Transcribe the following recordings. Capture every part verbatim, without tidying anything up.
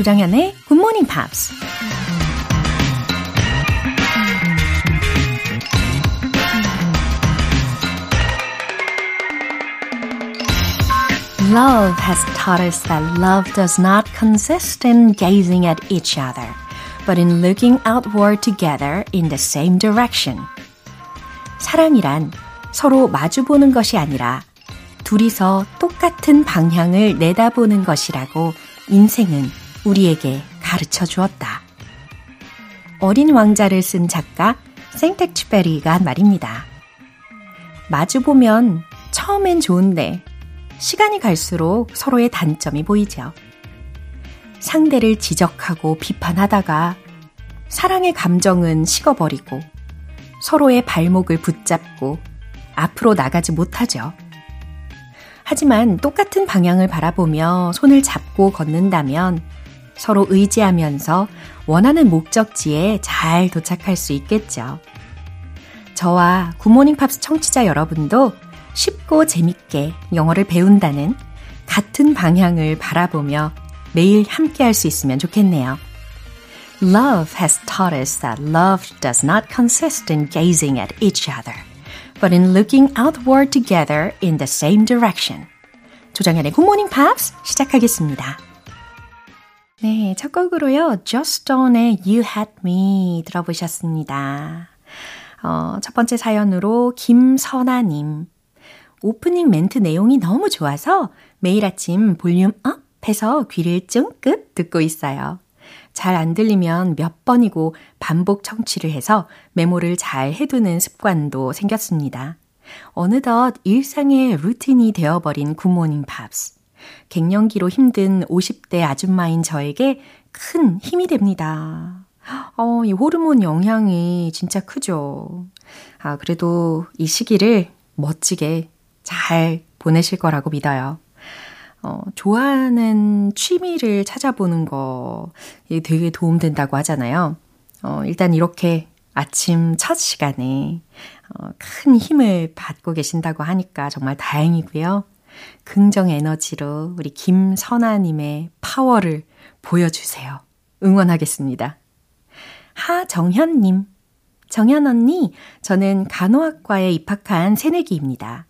조정현의 굿모닝 팝스. Love has taught us that love does not consist in gazing at each other, but in looking outward together in the same direction. 사랑이란 서로 마주보는 것이 아니라 둘이서 똑같은 방향을 내다보는 것이라고 인생은 우리에게 가르쳐 주었다. 어린 왕자를 쓴 작가 생텍쥐페리가 한 말입니다. 마주보면 처음엔 좋은데 시간이 갈수록 서로의 단점이 보이죠. 상대를 지적하고 비판하다가 사랑의 감정은 식어버리고 서로의 발목을 붙잡고 앞으로 나가지 못하죠. 하지만 똑같은 방향을 바라보며 손을 잡고 걷는다면 서로 의지하면서 원하는 목적지에 잘 도착할 수 있겠죠. 저와 굿모닝 팝스 청취자 여러분도 쉽고 재밌게 영어를 배운다는 같은 방향을 바라보며 매일 함께할 수 있으면 좋겠네요. Love has taught us that love does not consist in gazing at each other, but in looking outward together in the same direction. 조정현의 굿모닝 팝스 시작하겠습니다. 네, 첫 곡으로요. Just down의 You Had Me 들어보셨습니다. 어, 첫 번째 사연으로 김선아님. 오프닝 멘트 내용이 너무 좋아서 매일 아침 볼륨 업 해서 귀를 쫑긋 듣고 있어요. 잘 안 들리면 몇 번이고 반복 청취를 해서 메모를 잘 해두는 습관도 생겼습니다. 어느덧 일상의 루틴이 되어버린 굿모닝 팝스. 갱년기로 힘든 오십 대 아줌마인 저에게 큰 힘이 됩니다. 어, 이 호르몬 영향이 진짜 크죠. 아, 그래도 이 시기를 멋지게 잘 보내실 거라고 믿어요. 어, 좋아하는 취미를 찾아보는 거 되게 도움된다고 하잖아요. 어, 일단 이렇게 아침 첫 시간에 어, 큰 힘을 받고 계신다고 하니까 정말 다행이고요. 긍정 에너지로 우리 김선아님의 파워를 보여주세요. 응원하겠습니다. 하정현님. 정연 언니, 저는 간호학과에 입학한 새내기입니다.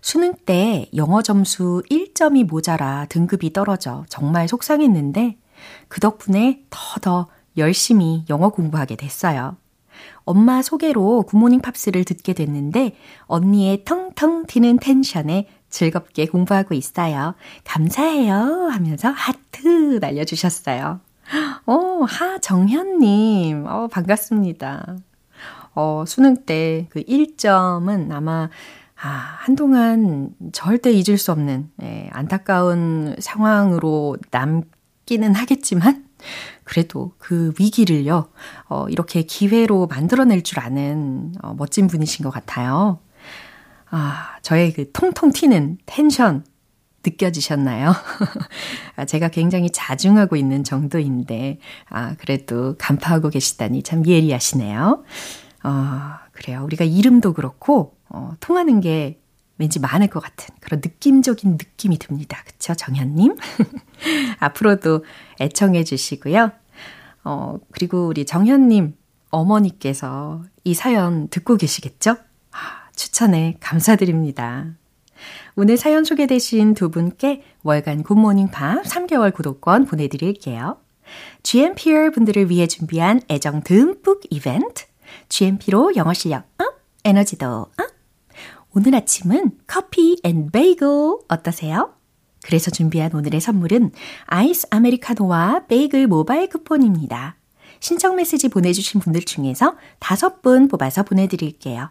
수능 때 영어 점수 일 점이 모자라 등급이 떨어져 정말 속상했는데 그 덕분에 더더 열심히 영어 공부하게 됐어요. 엄마 소개로 굿모닝 팝스를 듣게 됐는데 언니의 텅텅 튀는 텐션에 즐겁게 공부하고 있어요. 감사해요 하면서 하트 날려주셨어요. 오, 하정현님, 어, 반갑습니다. 어, 수능 때 그 일 점은 아마 아, 한동안 절대 잊을 수 없는 예, 안타까운 상황으로 남기는 하겠지만 그래도 그 위기를요 어, 이렇게 기회로 만들어낼 줄 아는 어, 멋진 분이신 것 같아요. 아, 저의 그 통통 튀는 텐션 느껴지셨나요? 제가 굉장히 자중하고 있는 정도인데 아, 그래도 간파하고 계시다니 참 예리하시네요. 어, 그래요. 우리가 이름도 그렇고 어, 통하는 게 왠지 많을 것 같은 그런 느낌적인 느낌이 듭니다. 그렇죠? 정현님? 앞으로도 애청해 주시고요. 어, 그리고 우리 정현님 어머니께서 이 사연 듣고 계시겠죠? 아, 추천에 감사드립니다. 오늘 사연 소개되신 두 분께 월간 굿모닝 팝 삼 개월 구독권 보내드릴게요. 지엠피얼 분들을 위해 준비한 애정 듬뿍 이벤트 지엠피로 영어 실력 업, 에너지도 업. 오늘 아침은 커피 앤 베이글 어떠세요? 그래서 준비한 오늘의 선물은 아이스 아메리카노와 베이글 모바일 쿠폰입니다. 신청 메시지 보내주신 분들 중에서 다섯 분 뽑아서 보내드릴게요.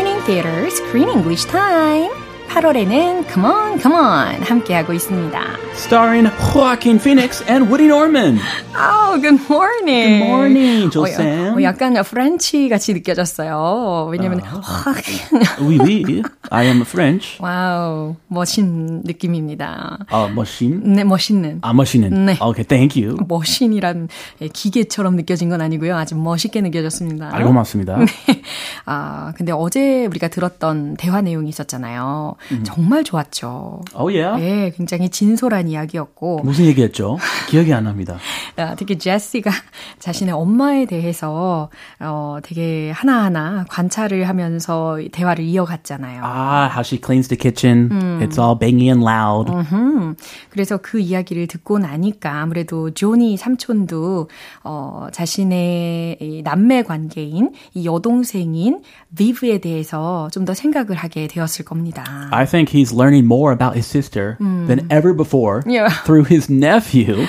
Morning Theater Screen English Time. 팔월에는 Come on, Come on 함께하고 있습니다. Starring Joaquin Phoenix and Woody Norman. Oh, good morning. Good morning, 조쌤. 어, 약간 프렌치 같이 느껴졌어요. 왜냐면 Joaquin. Uh, oui, oui. I am French. 와우, 멋진 느낌입니다. 아, uh, 멋진? 네, 멋있는. 아, 멋있는. 네. Okay, thank you. 멋진이란 기계처럼 느껴진 건 아니고요. 아주 멋있게 느껴졌습니다. 아, 고맙습니다. 네. 아, 근데 어제 우리가 들었던 대화 내용이 있었잖아요. Mm-hmm. 정말 좋았죠. Oh, yeah. 네, 굉장히 진솔한 이야기였고. 무슨 얘기였죠? 기억이 안 납니다. 아, 특히 제시가 자신의 엄마에 대해서 어, 되게 하나하나 관찰을 하면서 대화를 이어갔잖아요. Ah, how she cleans the kitchen. 음. It's all banging and loud. 음흠. 그래서 그 이야기를 듣고 나니까 아무래도 조니 삼촌도 어, 자신의 이 남매 관계인 이 여동생인 비브에 대해서 좀 더 생각을 하게 되었을 겁니다. I think he's learning more about his sister 음. than ever before yeah. through his nephew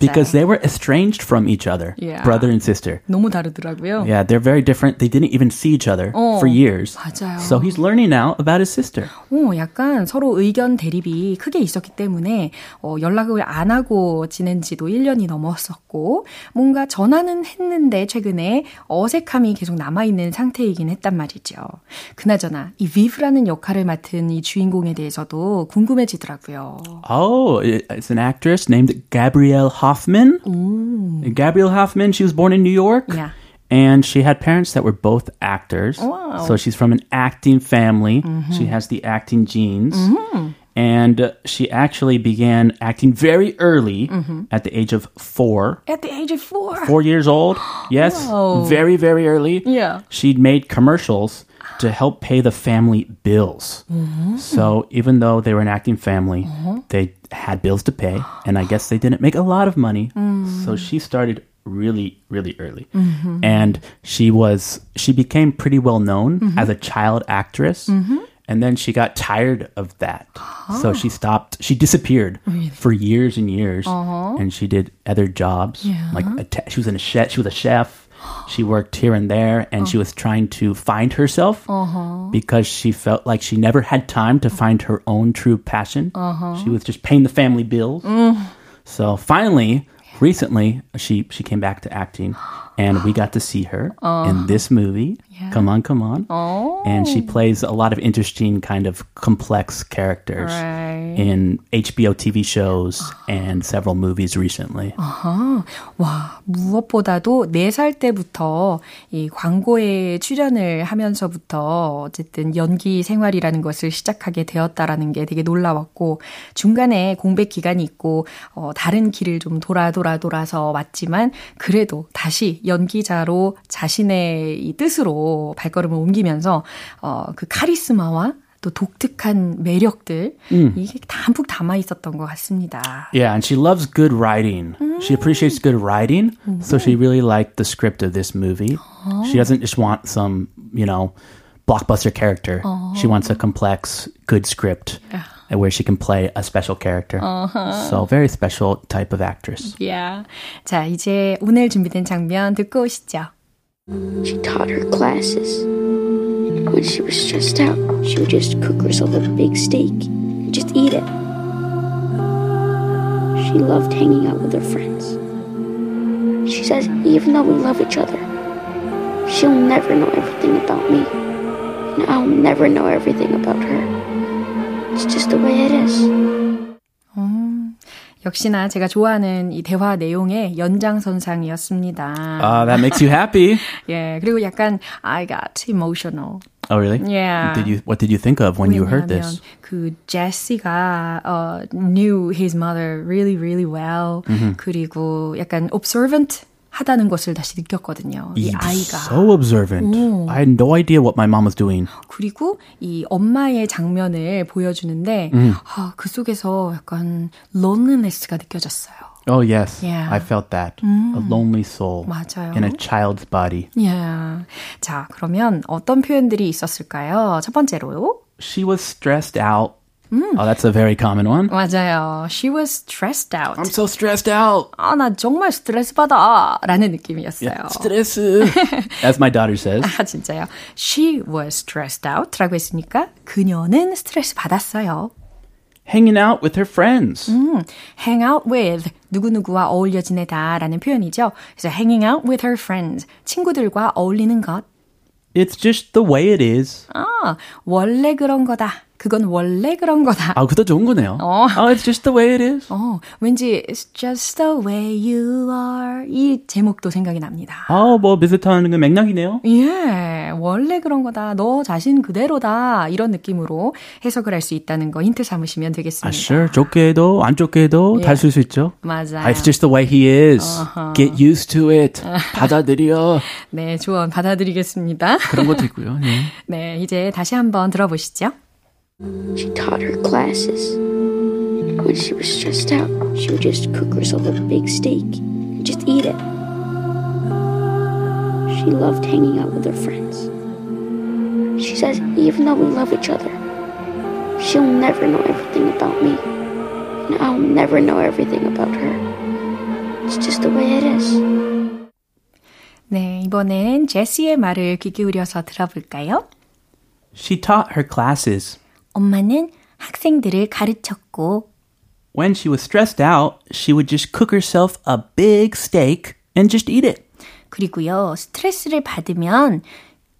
because they were estranged from each other, yeah. brother and sister. 너무 다르더라고요. Yeah, they're very different. They didn't even see each other 어, for years. 맞아요. So he's learning now about his sister. 오, 약간 서로 의견 대립이 크게 있었기 때문에 어, 연락을 안 하고 지낸 지도 일 년이 넘었었고 뭔가 전화는 했는데 최근에 어색함이 계속 남아있는 상태이긴 했단 말이죠. 그나저나 이 비브라는 역할을 맡은 이 주인공에 대해서도 궁금해지더라고요. Oh, it's an actress named Gabrielle Hoffman. Mm. Gabrielle Hoffman, she was born in New York. Yeah. And she had parents that were both actors. Wow. So she's from an acting family. Mm-hmm. She has the acting genes. Mm-hmm. And uh, she actually began acting very early mm-hmm. at the age of four. At the age of four? Four years old. Yes. Whoa. Very, very early. Yeah. She'd made commercials to help pay the family bills. Mm-hmm. So even though they were an acting family, mm-hmm. they had bills to pay. And I guess they didn't make a lot of money. Mm. So she started really, really early. Mm-hmm. And she was, she became pretty well known mm-hmm. as a child actress. Mm-hmm. And then she got tired of that. Oh. So she stopped, she disappeared really? for years and years. Uh-huh. And she did other jobs. Yeah. Like a te- she was in a chef, she was a chef. She worked here and there, and uh-huh. she was trying to find herself uh-huh. because she felt like she never had time to find her own true passion. Uh-huh. She was just paying the family bills. Mm. So finally, recently, she, she came back to acting, and we got to see her uh-huh. in this movie, yeah. Come on, Come on. Oh. And she plays a lot of interesting kind of complex characters right. in H B O T V shows uh-huh. and several movies recently. Uh-huh. 와, 무엇보다도 네 살 때부터 이 광고에 출연을 하면서부터 어쨌든 연기 생활이라는 것을 시작하게 되었다라는 게 되게 놀라웠고 중간에 공백 기간이 있고 어, 다른 길을 좀 돌아 돌아 돌아서 왔지만 그래도 다시 연기자로 자신의 이 뜻으로 발걸음을 옮기면서 어, 그 카리스마와 또 독특한 매력들 음. 이게 담뿍 담아 있었던 것 같습니다. Yeah, and she loves good writing. 음. She appreciates good writing, 음. so she really liked the script of this movie. 어. She doesn't just want some, you know, blockbuster character. 어. She wants a complex, good script. 어. where she can play a special character. Uh-huh. So very special type of actress. Yeah. 자, 이제 오늘 준비된 장면 듣고 오시죠. She taught her classes. When she was stressed out, she would just cook herself a big steak and just eat it. She loved hanging out with her friends. She says, even though we love each other, she'll never know everything about me. And I'll never know everything about her. It's just the way it is. 역시나 제가 좋아하는 이 대화 내용의 연장선상이었습니다. Uh, that makes you happy. 예, 그리고 약간 I got emotional. Oh, really? Yeah. Did you, what did you think of when you heard this? 그 제시가 uh, knew his mother really, really well. Mm-hmm. 그리고 약간 observant. 하다는 것을 다시 느꼈거든요. 이 아이가 so observant. 오. I had no idea what my mom was doing. 그리고 이 엄마의 장면을 보여주는데 음. 아, 그 속에서 약간 loneliness가 느껴졌어요. Oh yes, yeah. I felt that. 음. A lonely soul 맞아요. in a child's body. Yeah. 자, 그러면 어떤 표현들이 있었을까요? 첫 번째로요. She was stressed out. Mm. Oh, that's a very common one. 맞아요. She was stressed out. I'm so stressed out. 아, 나 정말 스트레스 받아. 라는 느낌이었어요. Yeah, 스트레스. As my daughter says. 아, 진짜요. She was stressed out 라고 했으니까 그녀는 스트레스 받았어요. Hanging out with her friends. 음, hang out with, 누구누구와 어울려 지내다 라는 표현이죠. 그래서 hanging out with her friends, 친구들과 어울리는 것. It's just the way it is. 아, 원래 그런 거다. 그건 원래 그런 거다. 아, 그것도 좋은 거네요. 어. Oh, it's just the way it is. 어, 왠지 It's just the way you are. 이 제목도 생각이 납니다. 아, 뭐 비슷한 맥락이네요. 예, 원래 그런 거다. 너 자신 그대로다. 이런 느낌으로 해석을 할 수 있다는 거 힌트 삼으시면 되겠습니다. 아, sure. 좋게 해도 안 좋게 해도 예. 다 쓸 수 있죠. 맞아요. It's just the way he is. Uh-huh. Get used to it. 받아들여. 네, 조언 받아들이겠습니다. 그런 것도 있고요. 네, 네 이제 다시 한번 들어보시죠. She taught her classes. When she was stressed out, she would just cook herself a big steak and just eat it. She loved hanging out with her friends. She says, even though we love each other, she'll never know everything about me. And I'll never know everything about her. It's just the way it is. 네, 이번엔 제시의 말을 귀 기울여서 들어볼까요? She taught her classes. 엄마는 학생들을 가르쳤고 When she was stressed out, she would just cook herself a big steak and just eat it. 그리고요, 스트레스를 받으면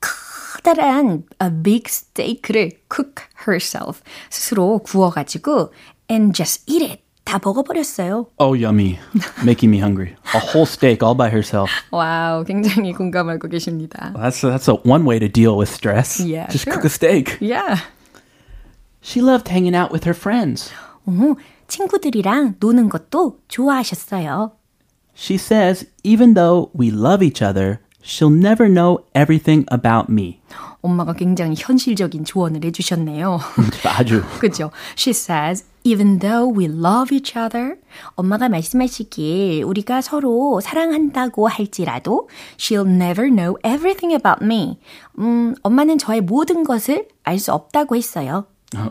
커다란 a big steak를 cook herself, 스스로 구워가지고 and just eat it. 다 먹어버렸어요. Oh, yummy. Making me hungry. A whole steak all by herself. 와우, 굉장히 공감하고 계십니다. Well, that's, a, that's a one way to deal with stress. Yeah, Just sure. cook a steak. Yeah. She loved hanging out with her friends. 오, 친구들이랑 노는 것도 좋아하셨어요. She says, even though we love each other, she'll never know everything about me. 엄마가 굉장히 현실적인 조언을 해주셨네요. 아주. 그렇죠. She says, even though we love each other, 엄마가 말씀하시길 우리가 서로 사랑한다고 할지라도 she'll never know everything about me. 음, 엄마는 저의 모든 것을 알 수 없다고 했어요.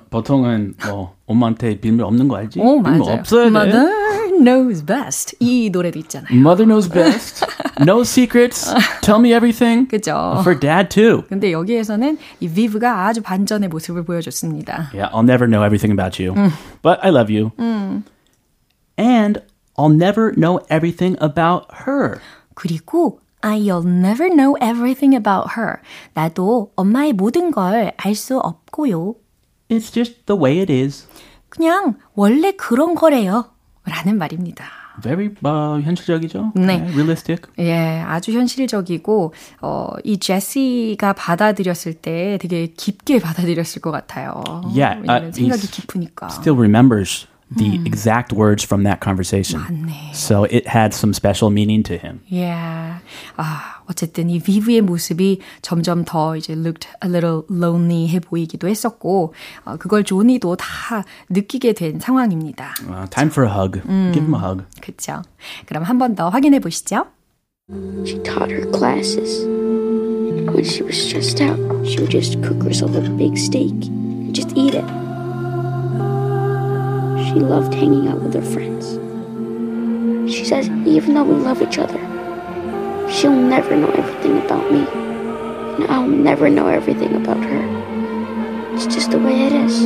보통은 뭐 엄마한테 비밀 없는 거 알지? 오, 맞아요. 없어야 Mother 돼. knows best. 이 노래도 있잖아요. Mother knows best. No secrets. Tell me everything. 그죠. For dad too. 근데 여기에서는 이 비브가 아주 반전의 모습을 보여줬습니다. Yeah, I'll never know everything about you. 음. But I love you. 음. And I'll never know everything about her. 그리고 I'll never know everything about her. 나도 엄마의 모든 걸 알 수 없고요. It's just the way it is. 그냥 원래 그런 거래요. 라는 말입니다. Very uh, 현실적이죠? 네. Yeah, realistic. 예, 아주 현실적이고 어, 이 제시가 받아들였을 때 되게 깊게 받아들였을 것 같아요. Yeah. Uh, 생각이 깊으니까. Still remembers the 음. exact words from that conversation. 맞네. So it had some special meaning to him. Yeah. 아, 어쨌든 이 비브의 모습이 점점 더 이제 looked a little lonely해 보이기도 했었고 어, 그걸 조니도 다 느끼게 된 상황입니다. Uh, time for a hug. 음. Give him a hug. 그렇죠. 그럼 한 번 더 확인해 보시죠. She taught her classes. When she was stressed out, she would just cook herself a big steak and just eat it. She loved hanging out with her friends. She says, even though we love each other, she'll never know everything about me. And I'll never know everything about her. It's just the way it is.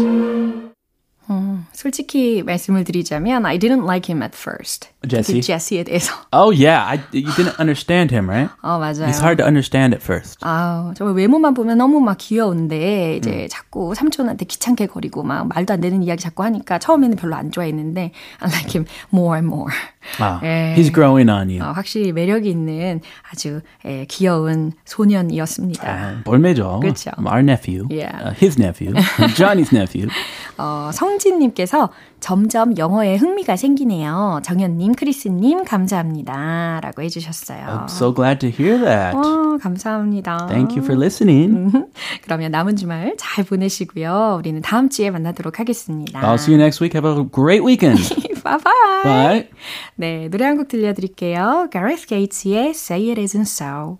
음, 솔직히 말씀을 드리자면, I didn't like him at first. Jesse? Jesse에 대해서. Oh, yeah. I, you didn't understand him, right? 어, 맞아요. It's hard to understand at first. 아, 정말 외모만 보면 너무 막 귀여운데, 이제 음. 자꾸 삼촌한테 귀찮게 거리고 막 말도 안 되는 이야기 자꾸 하니까 처음에는 별로 안 좋아했는데, I like him more and more. Wow. 예, he's growing on you. 어, 확실히 매력이 있는 아주 예, 귀여운 소년이었습니다. 아, 볼매죠. 그렇죠. Our nephew, yeah. uh, his nephew, Johnny's nephew. 어, 성진님께서 점점 영어에 흥미가 생기네요. 정현님, 크리스님 감사합니다. 라고 해주셨어요. I'm so glad to hear that. 어, 감사합니다. Thank you for listening. 그러면 남은 주말 잘 보내시고요. 우리는 다음 주에 만나도록 하겠습니다. I'll see you next week. Have a great weekend. Bye-bye. Bye. 네, 노래 한 곡 들려드릴게요. Gareth Gates의 Say It Isn't So.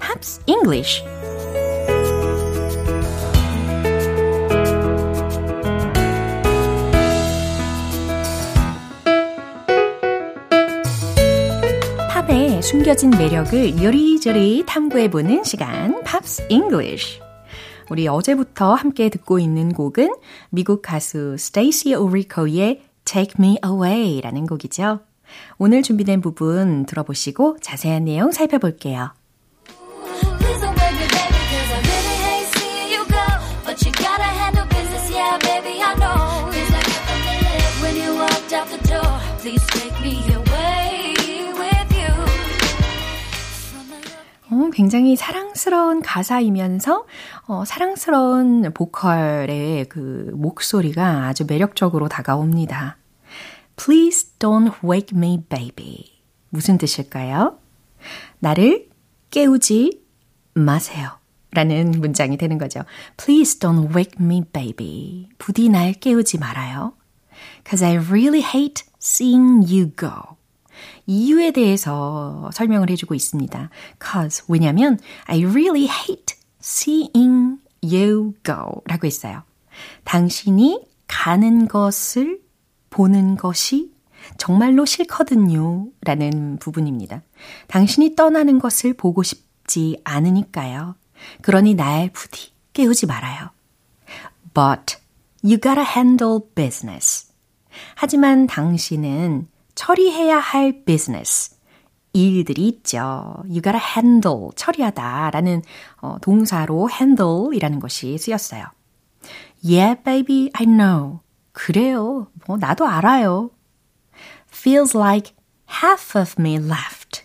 팝스 잉글리쉬. 팝의 숨겨진 매력을 요리조리 탐구해보는 시간, 팝스 잉글리쉬. 우리 어제부터 함께 듣고 있는 곡은 미국 가수 스테이시 오리코의 Take Me Away라는 곡이죠. 오늘 준비된 부분 들어보시고 자세한 내용 살펴볼게요. 음, 굉장히 사랑스러운 가사이면서 어, 사랑스러운 보컬의 그 목소리가 아주 매력적으로 다가옵니다. Please don't wake me, baby. 무슨 뜻일까요? 나를 깨우지 마세요. 라는 문장이 되는 거죠. Please don't wake me, baby. 부디 날 깨우지 말아요. Cause I really hate seeing you go. 이유에 대해서 설명을 해주고 있습니다. Cause, 왜냐면 I really hate seeing you go 라고 했어요. 당신이 가는 것을 보는 것이 정말로 싫거든요 라는 부분입니다. 당신이 떠나는 것을 보고 싶지 않으니까요. 그러니 날 부디 깨우지 말아요. But you gotta handle business. 하지만 당신은 처리해야 할 business, 일들이 있죠. You gotta handle, 처리하다 라는 동사로 handle이라는 것이 쓰였어요. Yeah, baby, I know. 그래요, 뭐 나도 알아요. Feels like half of me left.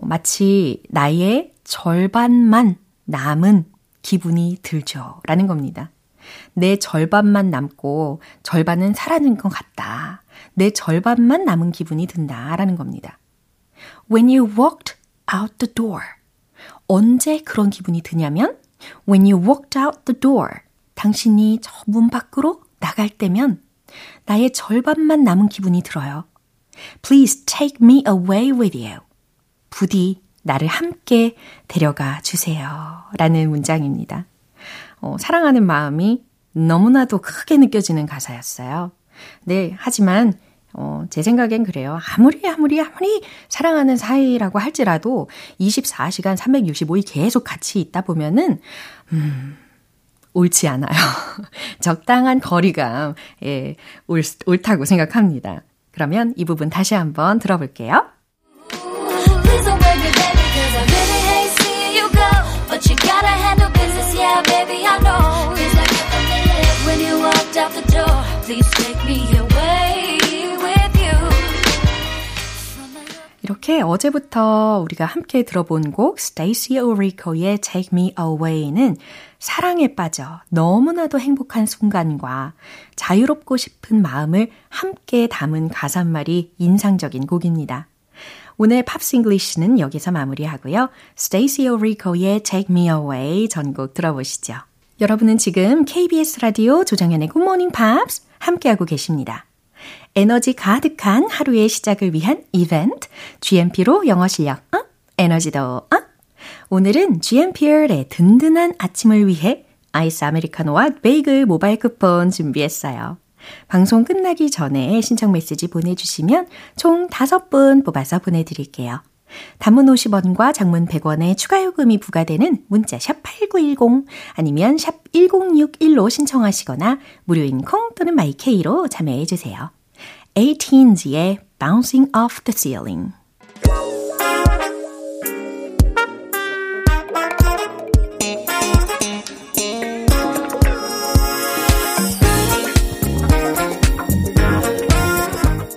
마치 나의 절반만 남은 기분이 들죠. 라는 겁니다. 내 절반만 남고 절반은 사라진 것 같다. 내 절반만 남은 기분이 든다. 라는 겁니다. When you walked out the door. 언제 그런 기분이 드냐면 When you walked out the door. 당신이 저 문 밖으로 나갈 때면 나의 절반만 남은 기분이 들어요. Please take me away with you. 부디 나를 함께 데려가 주세요. 라는 문장입니다. 어, 사랑하는 마음이 너무나도 크게 느껴지는 가사였어요. 네, 하지만 어, 제 생각엔 그래요. 아무리 아무리 아무리 사랑하는 사이라고 할지라도 이십사 시간 삼백육십오 일 계속 같이 있다 보면은 음, 옳지 않아요. 적당한 거리감, 예, 옳, 옳다고 생각합니다. 그러면 이 부분 다시 한번 들어볼게요. 이렇게 어제부터 우리가 함께 들어본 곡 스테이시 오리코의 Take Me Away는 사랑에 빠져 너무나도 행복한 순간과 자유롭고 싶은 마음을 함께 담은 가사말이 인상적인 곡입니다. 오늘 팝스 잉글리시는 여기서 마무리하고요. 스테이시 오리코의 Take Me Away 전곡 들어보시죠. 여러분은 지금 케이비에스 라디오 조정현의 굿모닝 팝스 함께하고 계십니다. 에너지 가득한 하루의 시작을 위한 이벤트 지엠피로 영어 실력 업, 에너지도 업. 오늘은 지엠피의 든든한 아침을 위해 아이스 아메리카노와 베이글 모바일 쿠폰 준비했어요. 방송 끝나기 전에 신청 메시지 보내주시면 총 다섯 분 뽑아서 보내드릴게요. 단문 오십 원과 장문 백 원의 추가 요금이 부과되는 문자 샵 팔구일공 아니면 샵 일공육일로 신청하시거나 무료인 콩 또는 마이케이로 참여해주세요. 에이틴즈의 Bouncing Off The Ceiling.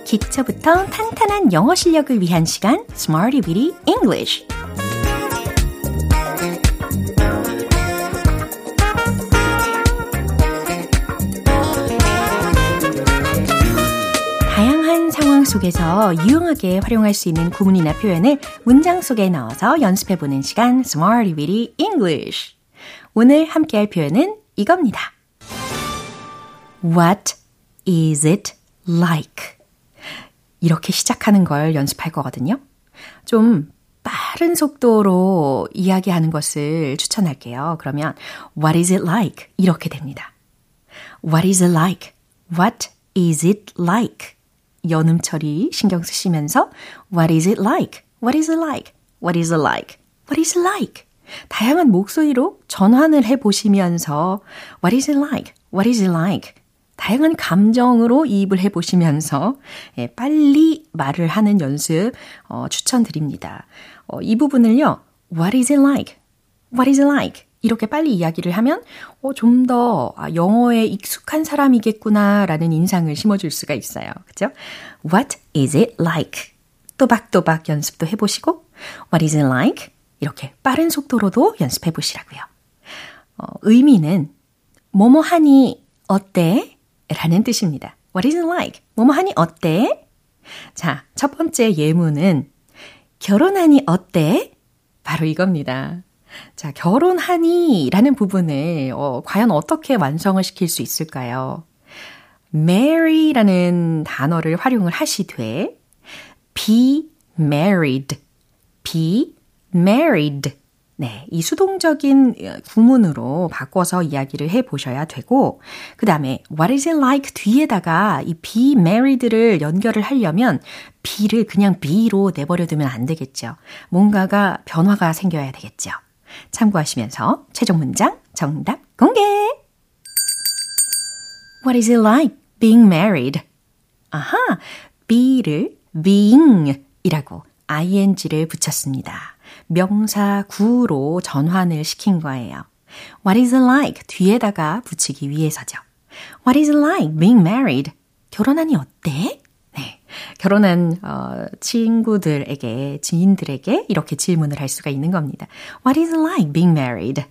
기초부터 탄탄한 영어 실력을 위한 시간 Smarty Weedy English. 속에서 유용하게 활용할 수 있는 구문이나 표현을 문장 속에 넣어서 연습해보는 시간 Smarty Weedy English 오늘 함께할 표현은 이겁니다. What is it like? 이렇게 시작하는 걸 연습할 거거든요. 좀 빠른 속도로 이야기하는 것을 추천할게요. 그러면 What is it like? 이렇게 됩니다. What is it like? What is it like? 연음 처리 신경 쓰시면서 What is it like? What is it like? What is it like? What is it like? 다양한 목소리로 전환을 해보시면서 What is it like? What is it like? 다양한 감정으로 이입을 해보시면서 예, 빨리 말을 하는 연습 어, 추천드립니다. 어, 이 부분을요. What is it like? What is it like? 이렇게 빨리 이야기를 하면 어, 좀 더 아, 영어에 익숙한 사람이겠구나라는 인상을 심어줄 수가 있어요. 그죠? What is it like? 또박또박 연습도 해보시고 What is it like? 이렇게 빠른 속도로도 연습해보시라고요. 어, 의미는 뭐뭐하니 어때? 라는 뜻입니다. What is it like? 뭐뭐하니 어때? 자, 첫 번째 예문은 결혼하니 어때? 바로 이겁니다. 자, 결혼하니 라는 부분을 어, 과연 어떻게 완성을 시킬 수 있을까요? marry 라는 단어를 활용을 하시되 be married, be married 네, 이 수동적인 구문으로 바꿔서 이야기를 해보셔야 되고 그 다음에 what is it like 뒤에다가 이 be married를 연결을 하려면 be를 그냥 be로 내버려두면 안 되겠죠. 뭔가가 변화가 생겨야 되겠죠. 참고하시면서 최종 문장 정답 공개! What is it like being married? 아하, be를 being 이라고 ing를 붙였습니다. 명사 구로 전환을 시킨 거예요. What is it like? 뒤에다가 붙이기 위해서죠. What is it like being married? 결혼하니 어때? 네, 결혼한 어, 친구들에게, 지인들에게 이렇게 질문을 할 수가 있는 겁니다. What is it like being married?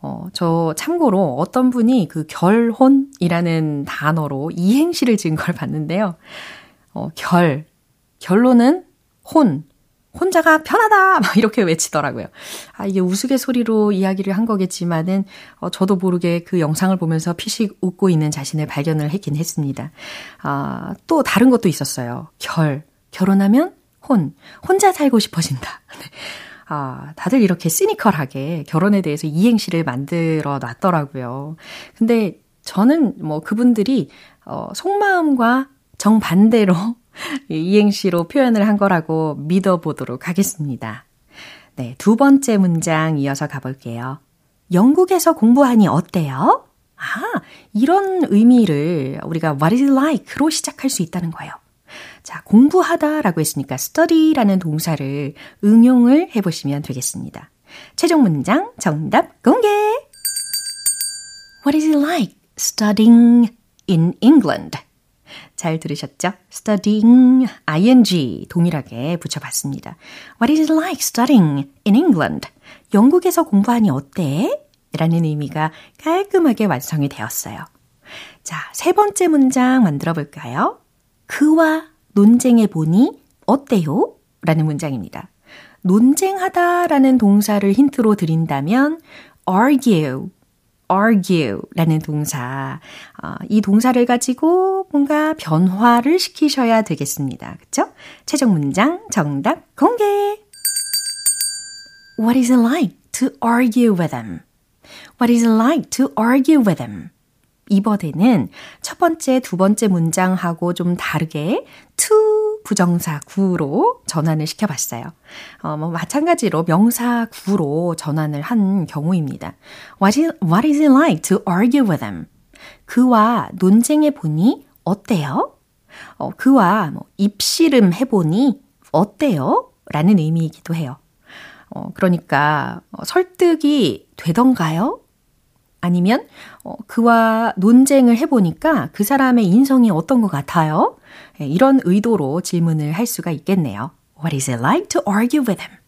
어, 저 참고로 어떤 분이 그 결혼이라는 단어로 이행시를 지은 걸 봤는데요. 어, 결, 결론은 혼. 혼자가 편하다! 막 이렇게 외치더라고요. 아, 이게 우스갯소리로 이야기를 한 거겠지만은, 어, 저도 모르게 그 영상을 보면서 피식 웃고 있는 자신을 발견을 했긴 했습니다. 아, 또 다른 것도 있었어요. 결. 결혼하면 혼. 혼자 살고 싶어진다. 아, 다들 이렇게 시니컬하게 결혼에 대해서 이행시를 만들어 놨더라고요. 근데 저는 뭐 그분들이, 어, 속마음과 정반대로 이행시로 표현을 한 거라고 믿어보도록 하겠습니다. 네, 두 번째 문장 이어서 가볼게요. 영국에서 공부하니 어때요? 아, 이런 의미를 우리가 what is it like로 시작할 수 있다는 거예요. 자, 공부하다라고 했으니까 study라는 동사를 응용을 해보시면 되겠습니다. 최종 문장 정답 공개! What is it like studying in England? 잘 들으셨죠? studying, ing 동일하게 붙여봤습니다. What is it like studying in England? 영국에서 공부하니 어때? 라는 의미가 깔끔하게 완성이 되었어요. 자, 세 번째 문장 만들어 볼까요? 그와 논쟁해 보니 어때요? 라는 문장입니다. 논쟁하다 라는 동사를 힌트로 드린다면 argue argue 라는 동사, 어, 이 동사를 가지고 뭔가 변화를 시키셔야 되겠습니다. 그쵸? 최종 문장 정답 공개! What is it like to argue with them? What is it like to argue with them? 이번에는 첫 번째, 두 번째 문장하고 좀 다르게 to 부정사 구로 전환을 시켜봤어요. 어, 뭐 마찬가지로 명사 구로 전환을 한 경우입니다. What is, what is it like to argue with them? 그와 논쟁해보니 어때요? 어, 그와 뭐 입씨름 해보니 어때요? 라는 의미이기도 해요. 어, 그러니까 설득이 되던가요? 아니면 어, 그와 논쟁을 해보니까 그 사람의 인성이 어떤 것 같아요? 네, 이런 의도로 질문을 할 수가 있겠네요. What is it like to argue with him?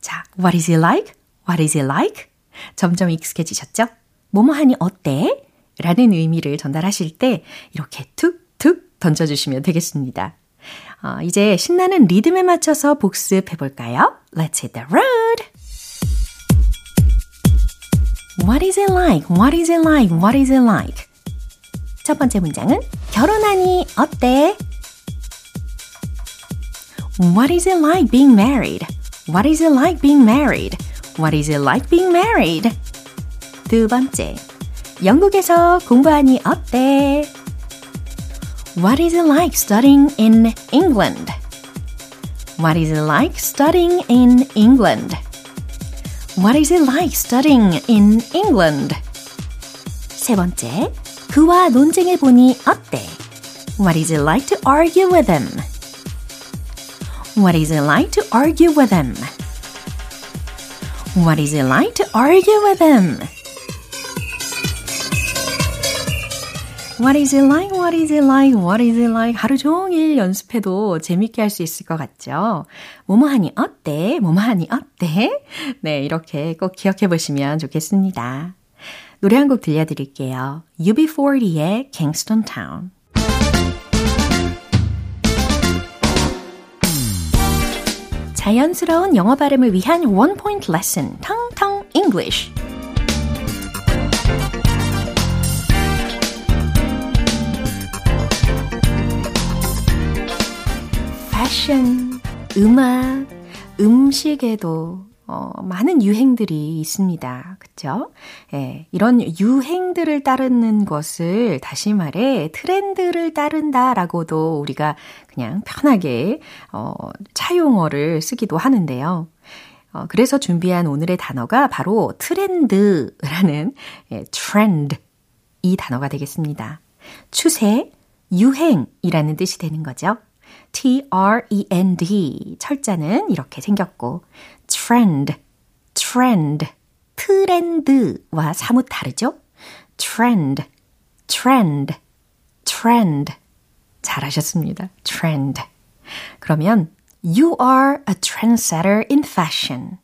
자, what is it like? What is it like? 점점 익숙해지셨죠? 뭐뭐하니 어때? 라는 의미를 전달하실 때 이렇게 툭툭 던져주시면 되겠습니다. 어, 이제 신나는 리듬에 맞춰서 복습해볼까요? Let's hit the road! What is it like? What is it like? What is it like? 첫 번째 문장은 결혼하니 어때? What is it like being married? What is it like being married? What is it like being married? 두 번째, 영국에서 공부하니 어때? What is it like studying in England? What is it like studying in England? What is it like studying in England? 세 번째, 그와 논쟁해보니 어때? What is it like to argue with him? What is it like to argue with him? What is it like to argue with him? What is it like? What is it like? What is it like? 하루 종일 연습해도 재밌게 할 수 있을 것 같죠? 뭐뭐하니 어때? 뭐뭐하니 어때? 네, 이렇게 꼭 기억해 보시면 좋겠습니다. 노래 한 곡 들려드릴게요. 유비 사십의 Kingston Town. 자연스러운 영어 발음을 위한 원 포인트 레슨, 텅텅 English. 패션, 음악, 음식에도 어, 많은 유행들이 있습니다. 그렇죠? 예, 이런 유행들을 따르는 것을 다시 말해 트렌드를 따른다라고도 우리가 그냥 편하게 어, 차용어를 쓰기도 하는데요. 어, 그래서 준비한 오늘의 단어가 바로 트렌드라는 예, 트렌드 이 단어가 되겠습니다. 추세, 유행이라는 뜻이 되는 거죠. T-R-E-N-D 철자는 이렇게 생겼고 trend, trend, 트렌드와 사뭇 다르죠? trend, trend, trend 잘하셨습니다. trend 그러면 You are a trendsetter in fashion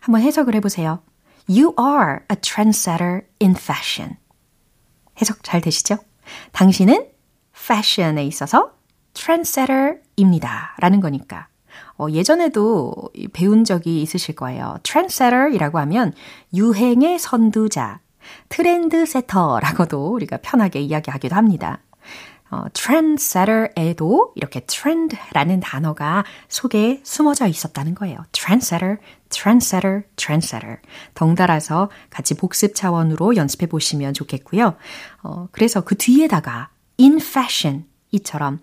한번 해석을 해보세요. You are a trendsetter in fashion 해석 잘 되시죠? 당신은 fashion에 있어서 trendsetter입니다. 라는 거니까. 어, 예전에도 배운 적이 있으실 거예요. trendsetter이라고 하면 유행의 선두자, 트렌드세터라고도 우리가 편하게 이야기하기도 합니다. 어, trendsetter에도 이렇게 trend라는 단어가 속에 숨어져 있었다는 거예요. trendsetter, trendsetter, trendsetter. 덩달아서 같이 복습 차원으로 연습해 보시면 좋겠고요. 어, 그래서 그 뒤에다가 in fashion, 이처럼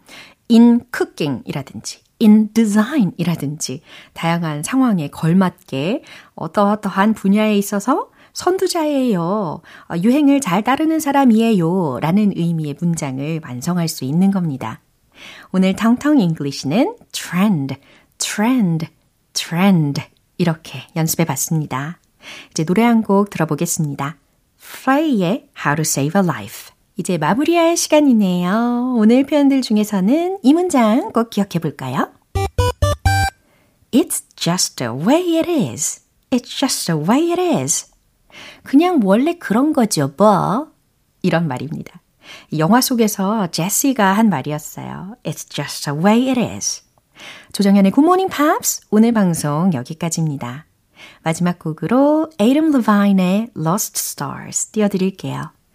in cooking이라든지 in design이라든지 다양한 상황에 걸맞게 어떠어떠한 분야에 있어서 선두자예요, 유행을 잘 따르는 사람이에요 라는 의미의 문장을 완성할 수 있는 겁니다. 오늘 텅텅 잉글리시는 trend, trend, trend 이렇게 연습해봤습니다. 이제 노래 한 곡 들어보겠습니다. Frey의 How to Save a Life 이제 마무리할 시간이네요. 오늘 표현들 중에서는 이 문장 꼭 기억해 볼까요? It's just the way it is. It's just the way it is. 그냥 원래 그런 거죠, 뭐. 이런 말입니다. 영화 속에서 제시가 한 말이었어요. It's just the way it is. 조정현의 굿모닝 팝스 오늘 방송 여기까지입니다. 마지막 곡으로 에이덤 레바인의 Lost Stars 띄워드릴게요.